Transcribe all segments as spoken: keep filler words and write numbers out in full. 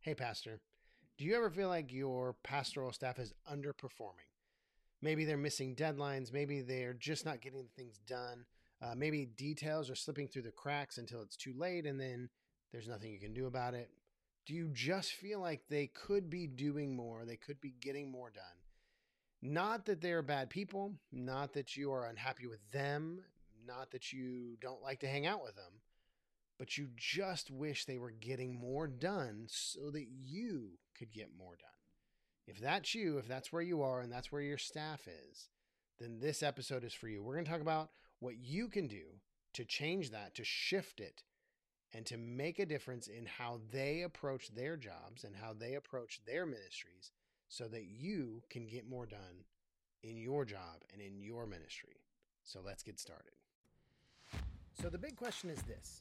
Hey, Pastor, do you ever feel like your pastoral staff is underperforming? Maybe they're missing deadlines. Maybe they're just not getting things done. Uh, maybe details are slipping through the cracks until it's too late, and then there's nothing you can do about it. Do you just feel like they could be doing more? They could be getting more done. Not that they're bad people, not that you are unhappy with them, not that you don't like to hang out with them, but you just wish they were getting more done so that you could get more done. If that's you, if that's where you are and that's where your staff is, then this episode is for you. We're going to talk about what you can do to change that, to shift it, and to make a difference in how they approach their jobs and how they approach their ministries, so that you can get more done in your job and in your ministry. So let's get started. So the big question is this: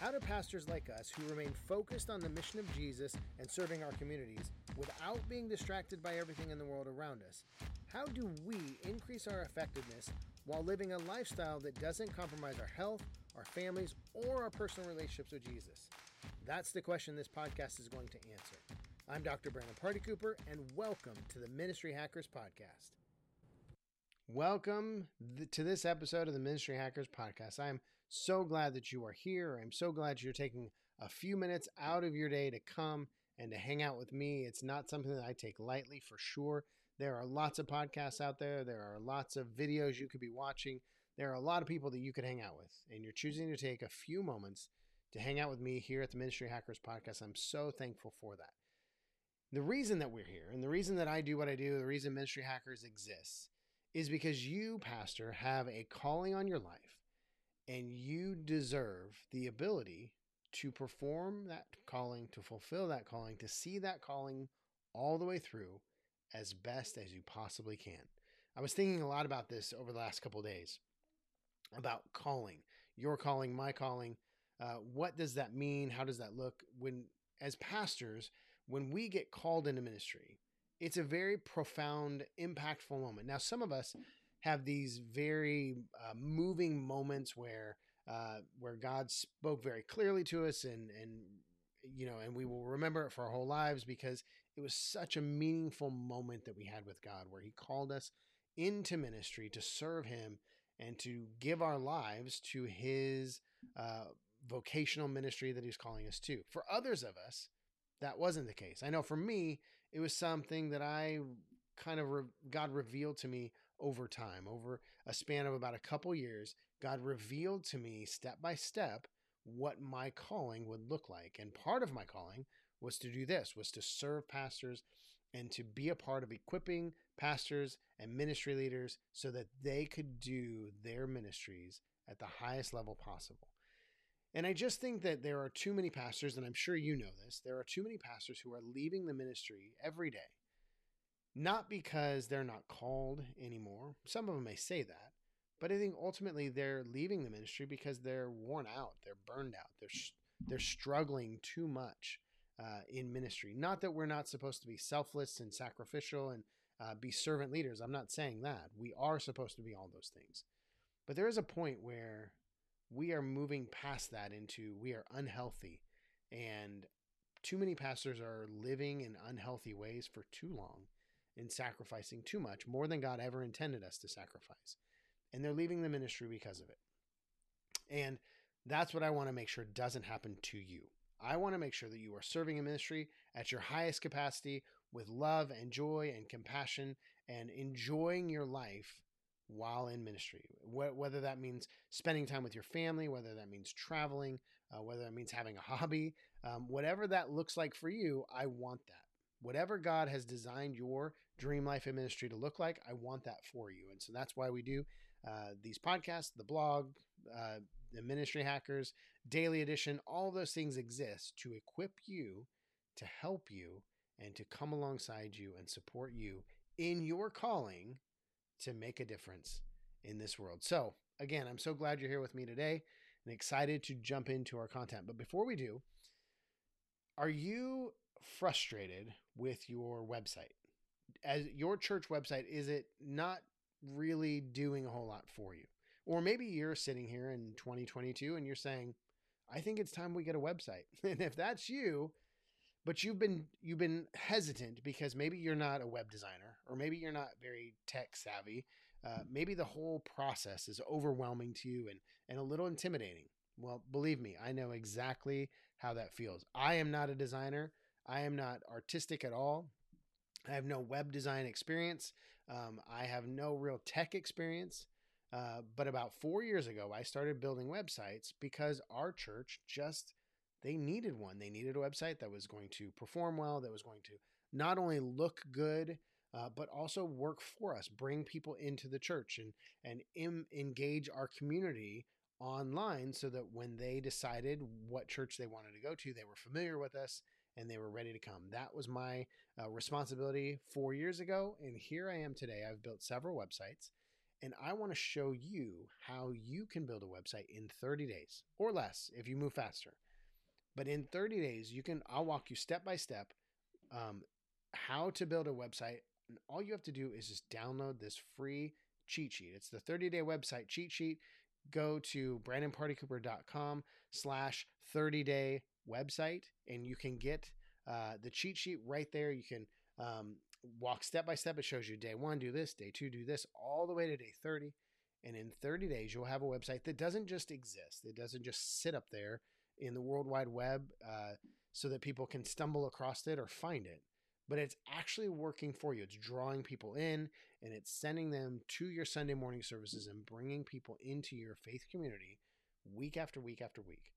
how do pastors like us, who remain focused on the mission of Jesus and serving our communities without being distracted by everything in the world around us, how do we increase our effectiveness while living a lifestyle that doesn't compromise our health, our families, or our personal relationships with Jesus? That's the question this podcast is going to answer. I'm Doctor Brandon Party Cooper, and welcome to the Ministry Hackers Podcast. Welcome th- to this episode of the Ministry Hackers Podcast. I am so glad that you are here. I'm so glad you're taking a few minutes out of your day to come and to hang out with me. It's not something that I take lightly, for sure. There are lots of podcasts out there. There are lots of videos you could be watching. There are a lot of people that you could hang out with, and you're choosing to take a few moments to hang out with me here at the Ministry Hackers Podcast. I'm so thankful for that. The reason that we're here, and the reason that I do what I do, the reason Ministry Hackers exists, is because you, pastor, have a calling on your life, and you deserve the ability to perform that calling, to fulfill that calling, to see that calling all the way through as best as you possibly can. I was thinking a lot about this over the last couple of days, about calling, your calling, my calling. Uh, what does that mean? How does that look? When, as pastors, when we get called into ministry, it's a very profound, impactful moment. Now, some of us have these very uh, moving moments where uh, where God spoke very clearly to us, and and you know, and we will remember it for our whole lives because it was such a meaningful moment that we had with God, where He called us into ministry to serve Him and to give our lives to His uh, vocational ministry that He's calling us to. For others of us, that wasn't the case. I know for me, it was something that I kind of, re- God revealed to me over time, over a span of about a couple years. God revealed to me step by step what my calling would look like. And part of my calling was to do this, was to serve pastors and to be a part of equipping pastors and ministry leaders so that they could do their ministries at the highest level possible. And I just think that there are too many pastors, and I'm sure you know this, there are too many pastors who are leaving the ministry every day, not because they're not called anymore. Some of them may say that, but I think ultimately they're leaving the ministry because they're worn out, they're burned out, they're they're struggling too much uh, in ministry. Not that we're not supposed to be selfless and sacrificial and uh, be servant leaders. I'm not saying that. We are supposed to be all those things. But there is a point where we are moving past that into we are unhealthy, and too many pastors are living in unhealthy ways for too long and sacrificing too much, more than God ever intended us to sacrifice. And they're leaving the ministry because of it. And that's what I want to make sure doesn't happen to you. I want to make sure that you are serving a ministry at your highest capacity with love and joy and compassion, and enjoying your life while in ministry, whether that means spending time with your family, whether that means traveling, uh, whether that means having a hobby, um, whatever that looks like for you, I want that. Whatever God has designed your dream life in ministry to look like, I want that for you. And so that's why we do uh, these podcasts, the blog, uh, the Ministry Hackers, Daily Edition, all those things exist to equip you, to help you, and to come alongside you and support you in your calling to make a difference in this world. So again, I'm so glad you're here with me today and excited to jump into our content. But before we do, are you frustrated with your website? As your church website, is it not really doing a whole lot for you? Or maybe you're sitting here in twenty twenty-two and you're saying, I think it's time we get a website. And if that's you, but you've been you've been hesitant because maybe you're not a web designer, or maybe you're not very tech savvy. Uh, maybe the whole process is overwhelming to you and and a little intimidating. Well, believe me, I know exactly how that feels. I am not a designer. I am not artistic at all. I have no web design experience. Um, I have no real tech experience. Uh, but about four years ago, I started building websites because our church just, they needed one. They needed a website that was going to perform well, that was going to not only look good, uh, but also work for us, bring people into the church and, and em- engage our community online so that when they decided what church they wanted to go to, they were familiar with us and they were ready to come. That was my uh, responsibility four years ago. And here I am today. I've built several websites, and I want to show you how you can build a website in thirty days or less if you move faster. But in thirty days, you can, I'll walk you step by step um, how to build a website. And all you have to do is just download this free cheat sheet. It's the thirty day website cheat sheet. Go to brandonpartycooper.com slash 30 day website and you can get uh, the cheat sheet right there. You can um, walk step by step. It shows you day one, do this, day two, do this, all the way to day thirty. And in thirty days, you'll have a website that doesn't just exist. It doesn't just sit up there in the World Wide Web uh, so that people can stumble across it or find it, but it's actually working for you. It's drawing people in and it's sending them to your Sunday morning services and bringing people into your faith community week after week after week.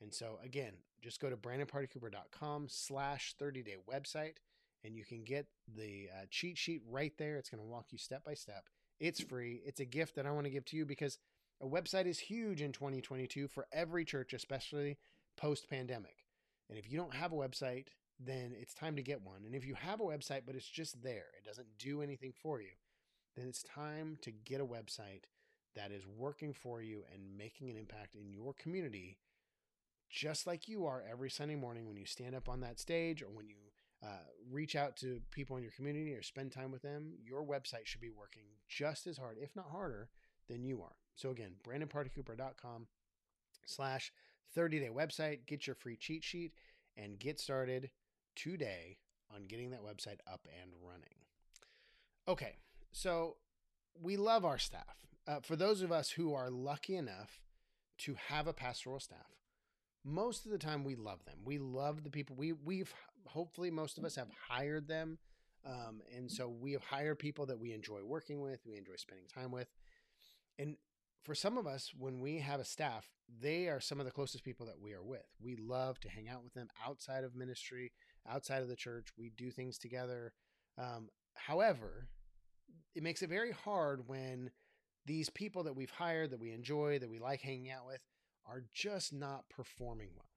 And so again, just go to brandonpartycooper.com slash 30 day website and you can get the uh, cheat sheet right there. It's going to walk you step by step. It's free. It's a gift that I want to give to you because a website is huge in twenty twenty-two for every church, especially post pandemic. And if you don't have a website, then it's time to get one. And if you have a website, but it's just there, it doesn't do anything for you, then it's time to get a website that is working for you and making an impact in your community, just like you are every Sunday morning when you stand up on that stage or when you uh, reach out to people in your community or spend time with them. Your website should be working just as hard, if not harder, than you are. So again, brandonpartycooper.com slash 30 day website, get your free cheat sheet and get started today on getting that website up and running. Okay. So we love our staff. Uh, for those of us who are lucky enough to have a pastoral staff, most of the time we love them. We love the people we we've hopefully most of us have hired them. Um, and so we have hired people that we enjoy working with, we enjoy spending time with. And for some of us, when we have a staff, they are some of the closest people that we are with. We love to hang out with them outside of ministry, outside of the church. We do things together. Um, however, it makes it very hard when these people that we've hired, that we enjoy, that we like hanging out with, are just not performing well.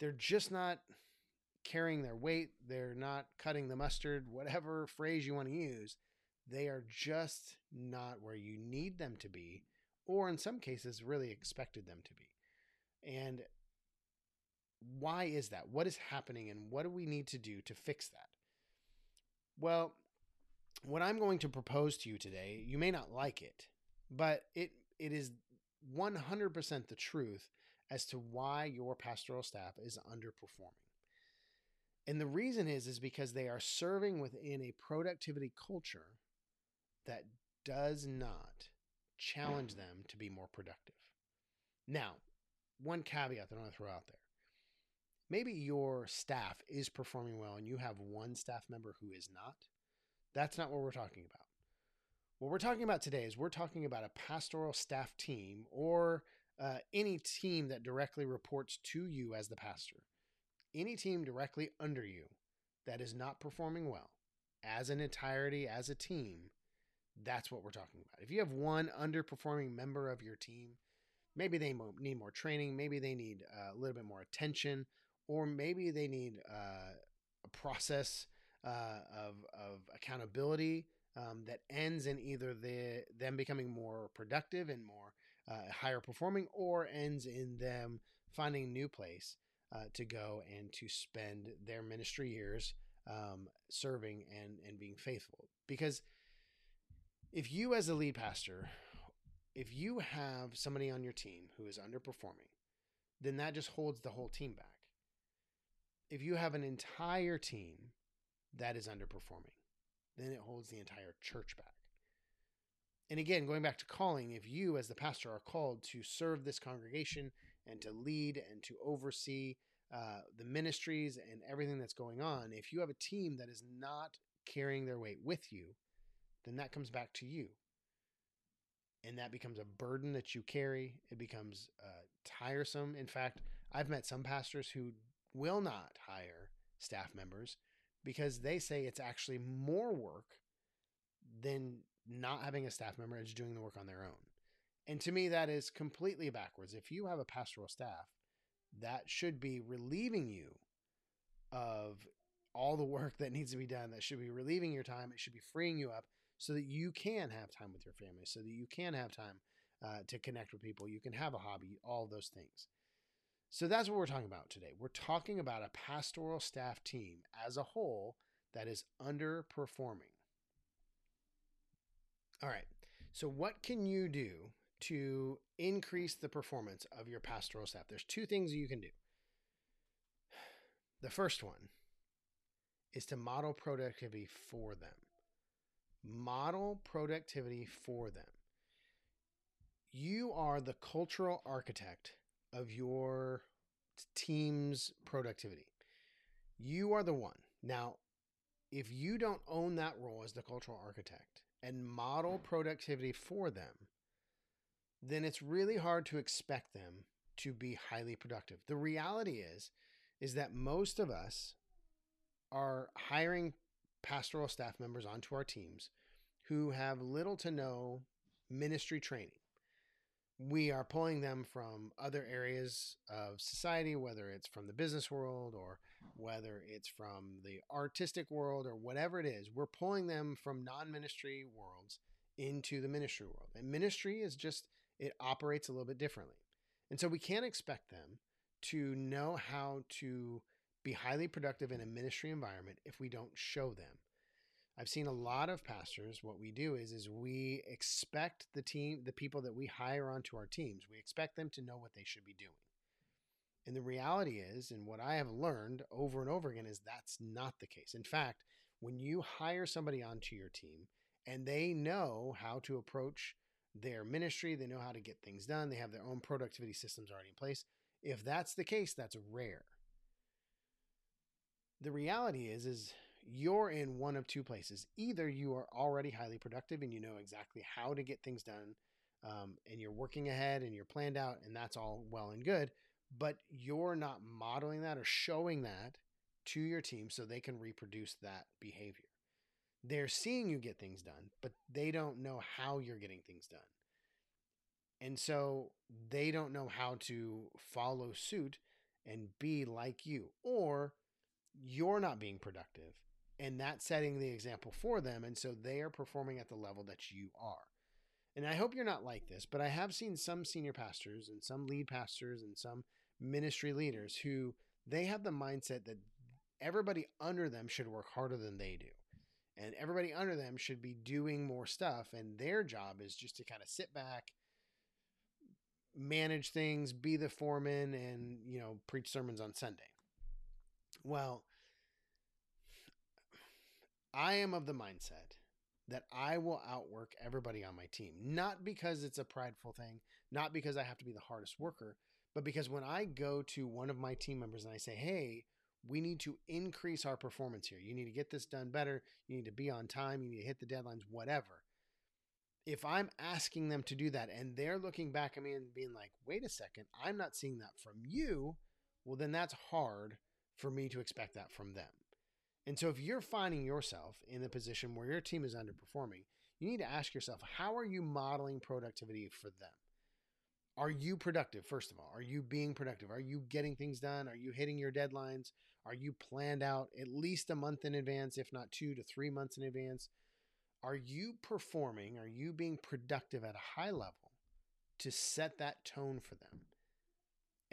They're just not carrying their weight. They're not cutting the mustard, whatever phrase you want to use. They are just not where you need them to be, or in some cases really expected them to be. And why is that? What is happening and what do we need to do to fix that? Well, what I'm going to propose to you today, you may not like it, but it it is one hundred percent the truth as to why your pastoral staff is underperforming. And the reason is, is because they are serving within a productivity culture that does not challenge them to be more productive. Now, one caveat that I want to throw out there. Maybe your staff is performing well and you have one staff member who is not. That's not what we're talking about. What we're talking about today is we're talking about a pastoral staff team or uh, any team that directly reports to you as the pastor. Any team directly under you that is not performing well as an entirety, as a team, that's what we're talking about. If you have one underperforming member of your team, maybe they need more training, maybe they need a little bit more attention, or maybe they need uh, a process uh, of, of accountability um, that ends in either the, them becoming more productive and more uh, higher performing, or ends in them finding a new place Uh, to go and to spend their ministry years um, serving and, and being faithful. Because if you as a lead pastor, if you have somebody on your team who is underperforming, then that just holds the whole team back. if you have an entire team that is underperforming, then it holds the entire church back. And again, going back to calling, if you as the pastor are called to serve this congregation and to lead and to oversee uh, the ministries and everything that's going on, if you have a team that is not carrying their weight with you, then that comes back to you. And that becomes a burden that you carry. It becomes uh, tiresome. In fact, I've met some pastors who will not hire staff members because they say it's actually more work than not having a staff member and just doing the work on their own. And to me, that is completely backwards. If you have a pastoral staff, that should be relieving you of all the work that needs to be done. That should be relieving your time. It should be freeing you up so that you can have time with your family, so that you can have time uh, to connect with people. You can have a hobby, all those things. So that's what we're talking about today. We're talking about a pastoral staff team as a whole that is underperforming. All right, so what can you do to increase the performance of your pastoral staff? There's two things you can do. The first one is to model productivity for them. Model productivity for them. You are the cultural architect of your team's productivity. You are the one. Now, if you don't own that role as the cultural architect and model productivity for them, then it's really hard to expect them to be highly productive. The reality is, is that most of us are hiring pastoral staff members onto our teams who have little to no ministry training. We are pulling them from other areas of society, whether it's from the business world or whether it's from the artistic world or whatever it is. We're pulling them from non-ministry worlds into the ministry world. And ministry is just, it operates a little bit differently. And so we can't expect them to know how to be highly productive in a ministry environment if we don't show them. I've seen a lot of pastors, what we do is, is we expect the team, the people that we hire onto our teams, we expect them to know what they should be doing. And the reality is, and what I have learned over and over again, is that's not the case. In fact, when you hire somebody onto your team and they know how to approach their ministry, they know how to get things done, they have their own productivity systems already in place. If that's the case, that's rare. The reality is, is you're in one of two places. Either you are already highly productive and you know exactly how to get things done, um, and you're working ahead and you're planned out, and that's all well and good, but you're not modeling that or showing that to your team so they can reproduce that behavior. They're seeing you get things done, but they don't know how you're getting things done. And so they don't know how to follow suit and be like you, or you're not being productive, and that's setting the example for them. And so they are performing at the level that you are. And I hope you're not like this, but I have seen some senior pastors and some lead pastors and some ministry leaders who they have the mindset that everybody under them should work harder than they do. And everybody under them should be doing more stuff. And their job is just to kind of sit back, manage things, be the foreman, and, you know, preach sermons on Sunday. Well, I am of the mindset that I will outwork everybody on my team, not because it's a prideful thing, not because I have to be the hardest worker, but because when I go to one of my team members and I say, hey, we need to increase our performance here. You need to get this done better. You need to be on time. You need to hit the deadlines, whatever. If I'm asking them to do that and they're looking back at me and being like, wait a second, I'm not seeing that from you. Well, then that's hard for me to expect that from them. And so if you're finding yourself in the position where your team is underperforming, you need to ask yourself, how are you modeling productivity for them? Are you productive? First of all, are you being productive? Are you getting things done? Are you hitting your deadlines? Are you planned out at least a month in advance, if not two to three months in advance? Are you performing? Are you being productive at a high level to set that tone for them?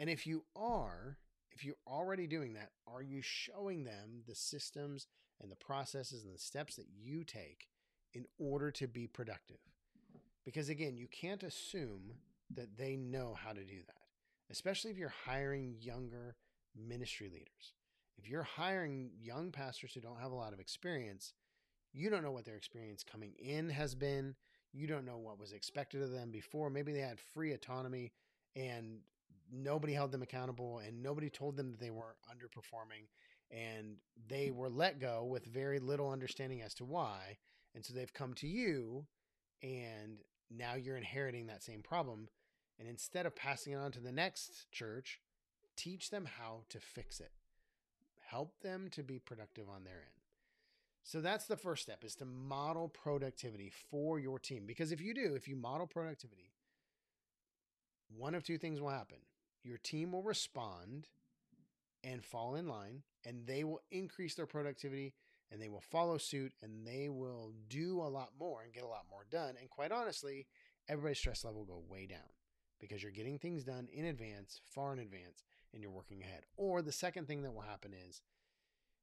And if you are, if you're already doing that, are you showing them the systems and the processes and the steps that you take in order to be productive? Because again, you can't assume that they know how to do that, especially if you're hiring younger ministry leaders. if you're hiring young pastors who don't have a lot of experience, you don't know what their experience coming in has been. You don't know what was expected of them before. Maybe they had free autonomy and nobody held them accountable and nobody told them that they were underperforming, and they were let go with very little understanding as to why. And so they've come to you and now you're inheriting that same problem. And instead of passing it on to the next church, teach them how to fix it. Help them to be productive on their end. So that's the first step, is to model productivity for your team. Because if you do, if you model productivity, one of two things will happen. Your team will respond and fall in line, and they will increase their productivity, and they will follow suit, and they will do a lot more and get a lot more done. And quite honestly, everybody's stress level will go way down because you're getting things done in advance, far in advance, and you're working ahead. Or the second thing that will happen is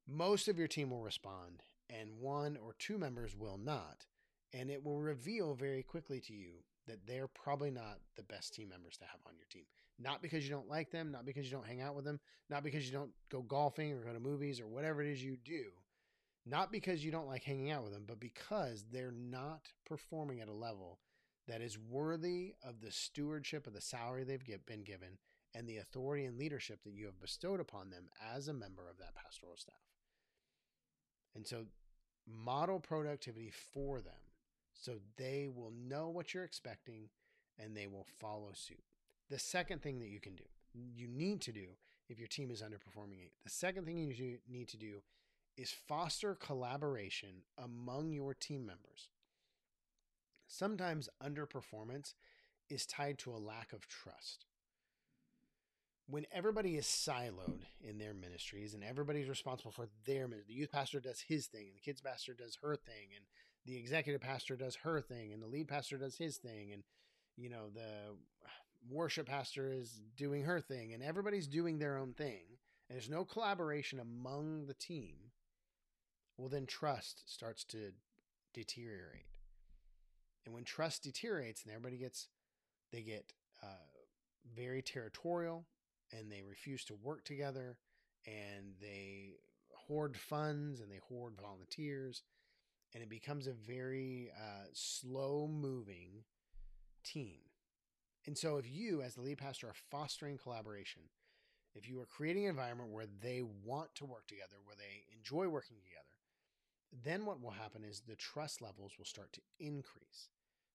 most of your team will respond and one or two members will not. And it will reveal very quickly to you that they're probably not the best team members to have on your team. Not because you don't like them, not because you don't hang out with them, not because you don't go golfing or go to movies or whatever it is you do, not because you don't like hanging out with them, but because they're not performing at a level that is worthy of the stewardship of the salary they've get, been given and the authority and leadership that you have bestowed upon them as a member of that pastoral staff. And so model productivity for them so they will know what you're expecting and they will follow suit. The second thing that you can do, you need to do if your team is underperforming, the second thing you need to do is foster collaboration among your team members. Sometimes underperformance is tied to a lack of trust. When everybody is siloed in their ministries and everybody's responsible for their ministry, the youth pastor does his thing and the kids pastor does her thing and the executive pastor does her thing and the lead pastor does his thing and, you know, the worship pastor is doing her thing and everybody's doing their own thing and there's no collaboration among the team, well, then trust starts to deteriorate. And when trust deteriorates and everybody gets, they get uh, very territorial, and they refuse to work together, and they hoard funds, and they hoard volunteers, and it becomes a very uh, slow-moving team. And so if you, as the lead pastor, are fostering collaboration, if you are creating an environment where they want to work together, where they enjoy working together, then what will happen is the trust levels will start to increase.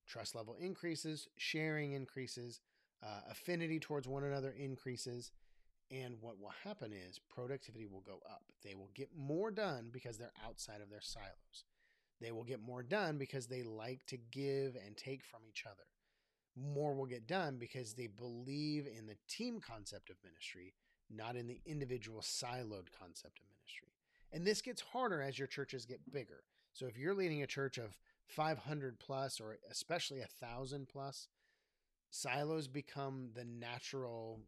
Trust level increases, sharing increases, Uh, affinity towards one another increases, and what will happen is productivity will go up. They will get more done because they're outside of their silos. They will get more done because they like to give and take from each other. More will get done because they believe in the team concept of ministry, not in the individual siloed concept of ministry. And this gets harder as your churches get bigger. So if you're leading a church of five hundred plus, or especially one thousand plus, silos become the natural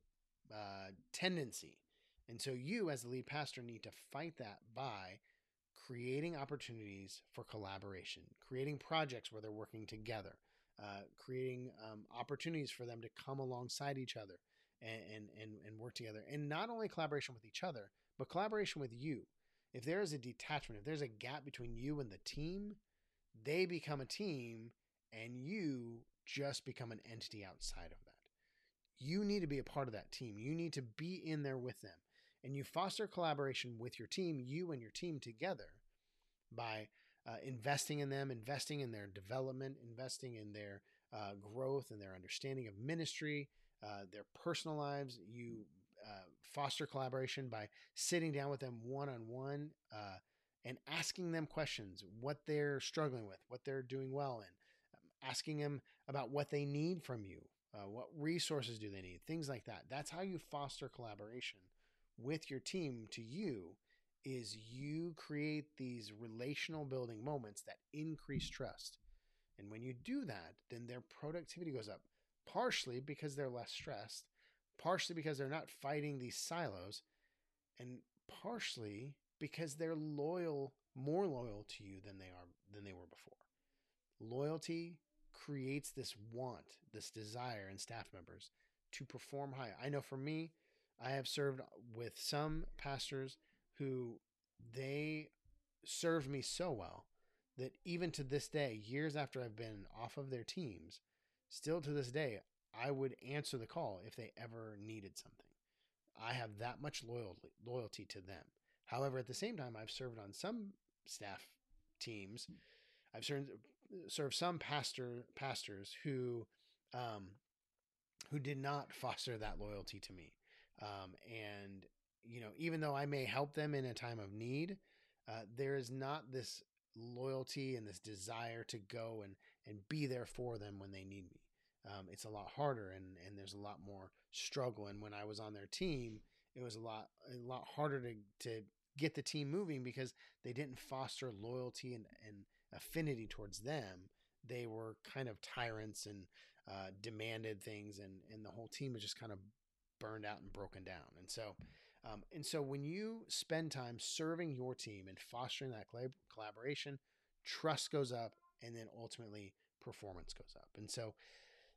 uh, tendency. And so you, as the lead pastor, need to fight that by creating opportunities for collaboration, creating projects where they're working together, uh, creating um, opportunities for them to come alongside each other and, and, and work together. And not only collaboration with each other, but collaboration with you. If there is a detachment, if there's a gap between you and the team, they become a team and you just become an entity outside of that. You need to be a part of that team. You need to be in there with them. And you foster collaboration with your team, you and your team together, by uh, investing in them, investing in their development, investing in their uh, growth and their understanding of ministry, uh, their personal lives. You uh, foster collaboration by sitting down with them one-on-one uh, and asking them questions, what they're struggling with, what they're doing well in, asking them about what they need from you, uh, what resources do they need, things like that. That's how you foster collaboration with your team to you, is you create these relational building moments that increase trust. And when you do that, then their productivity goes up, partially because they're less stressed, partially because they're not fighting these silos, and partially because they're loyal, more loyal to you than they are than they were before. Loyalty creates this want, this desire in staff members to perform high. I know for me, I have served with some pastors who they served me so well that even to this day, years after I've been off of their teams, still to this day, I would answer the call if they ever needed something. I have that much loyalty loyalty to them. However, at the same time, I've served on some staff teams. I've served served some pastor pastors who um, who did not foster that loyalty to me. Um, and, you know, even though I may help them in a time of need, uh, there is not this loyalty and this desire to go and, and be there for them when they need me. Um, it's a lot harder and, and there's a lot more struggle. And when I was on their team, it was a lot, a lot harder to, to get the team moving because they didn't foster loyalty and, and affinity towards them. They were kind of tyrants and uh, demanded things. And, and the whole team was just kind of burned out and broken down. And so, um, and so when you spend time serving your team and fostering that collaboration, trust goes up and then ultimately performance goes up. And so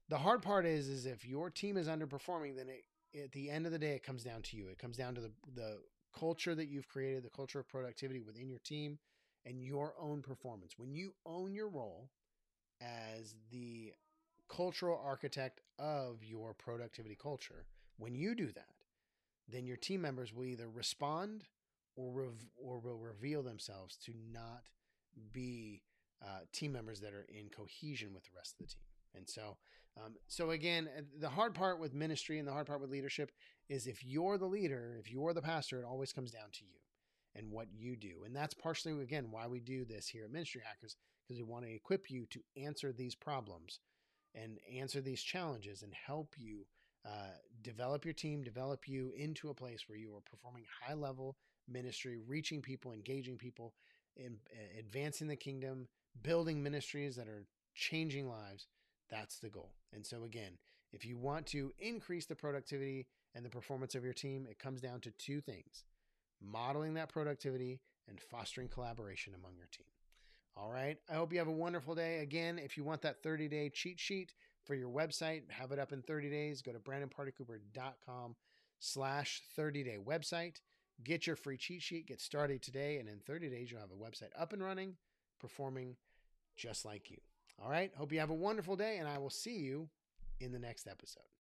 the hard part is, is if your team is underperforming, then it, at the end of the day, it comes down to you. It comes down to the, the culture that you've created, the culture of productivity within your team and your own performance. When you own your role as the cultural architect of your productivity culture, when you do that, then your team members will either respond or, rev- or will reveal themselves to not be uh, team members that are in cohesion with the rest of the team. And so, um, so again, the hard part with ministry and the hard part with leadership is if you're the leader, if you're the pastor, it always comes down to you and what you do. And that's partially, again, why we do this here at Ministry Hackers, because we want to equip you to answer these problems and answer these challenges and help you uh, develop your team, develop you into a place where you are performing high level ministry, reaching people, engaging people, in, in advancing the kingdom, building ministries that are changing lives. That's the goal. And so again, if you want to increase the productivity and the performance of your team, it comes down to two things: modeling that productivity and fostering collaboration among your team. All right. I hope you have a wonderful day. Again, if you want that thirty day cheat sheet for your website, have it up in thirty days, go to brandon party cooper dot com slash thirty day website, get your free cheat sheet, get started today. And in thirty days, you'll have a website up and running, performing just like you. All right. Hope you have a wonderful day, and I will see you in the next episode.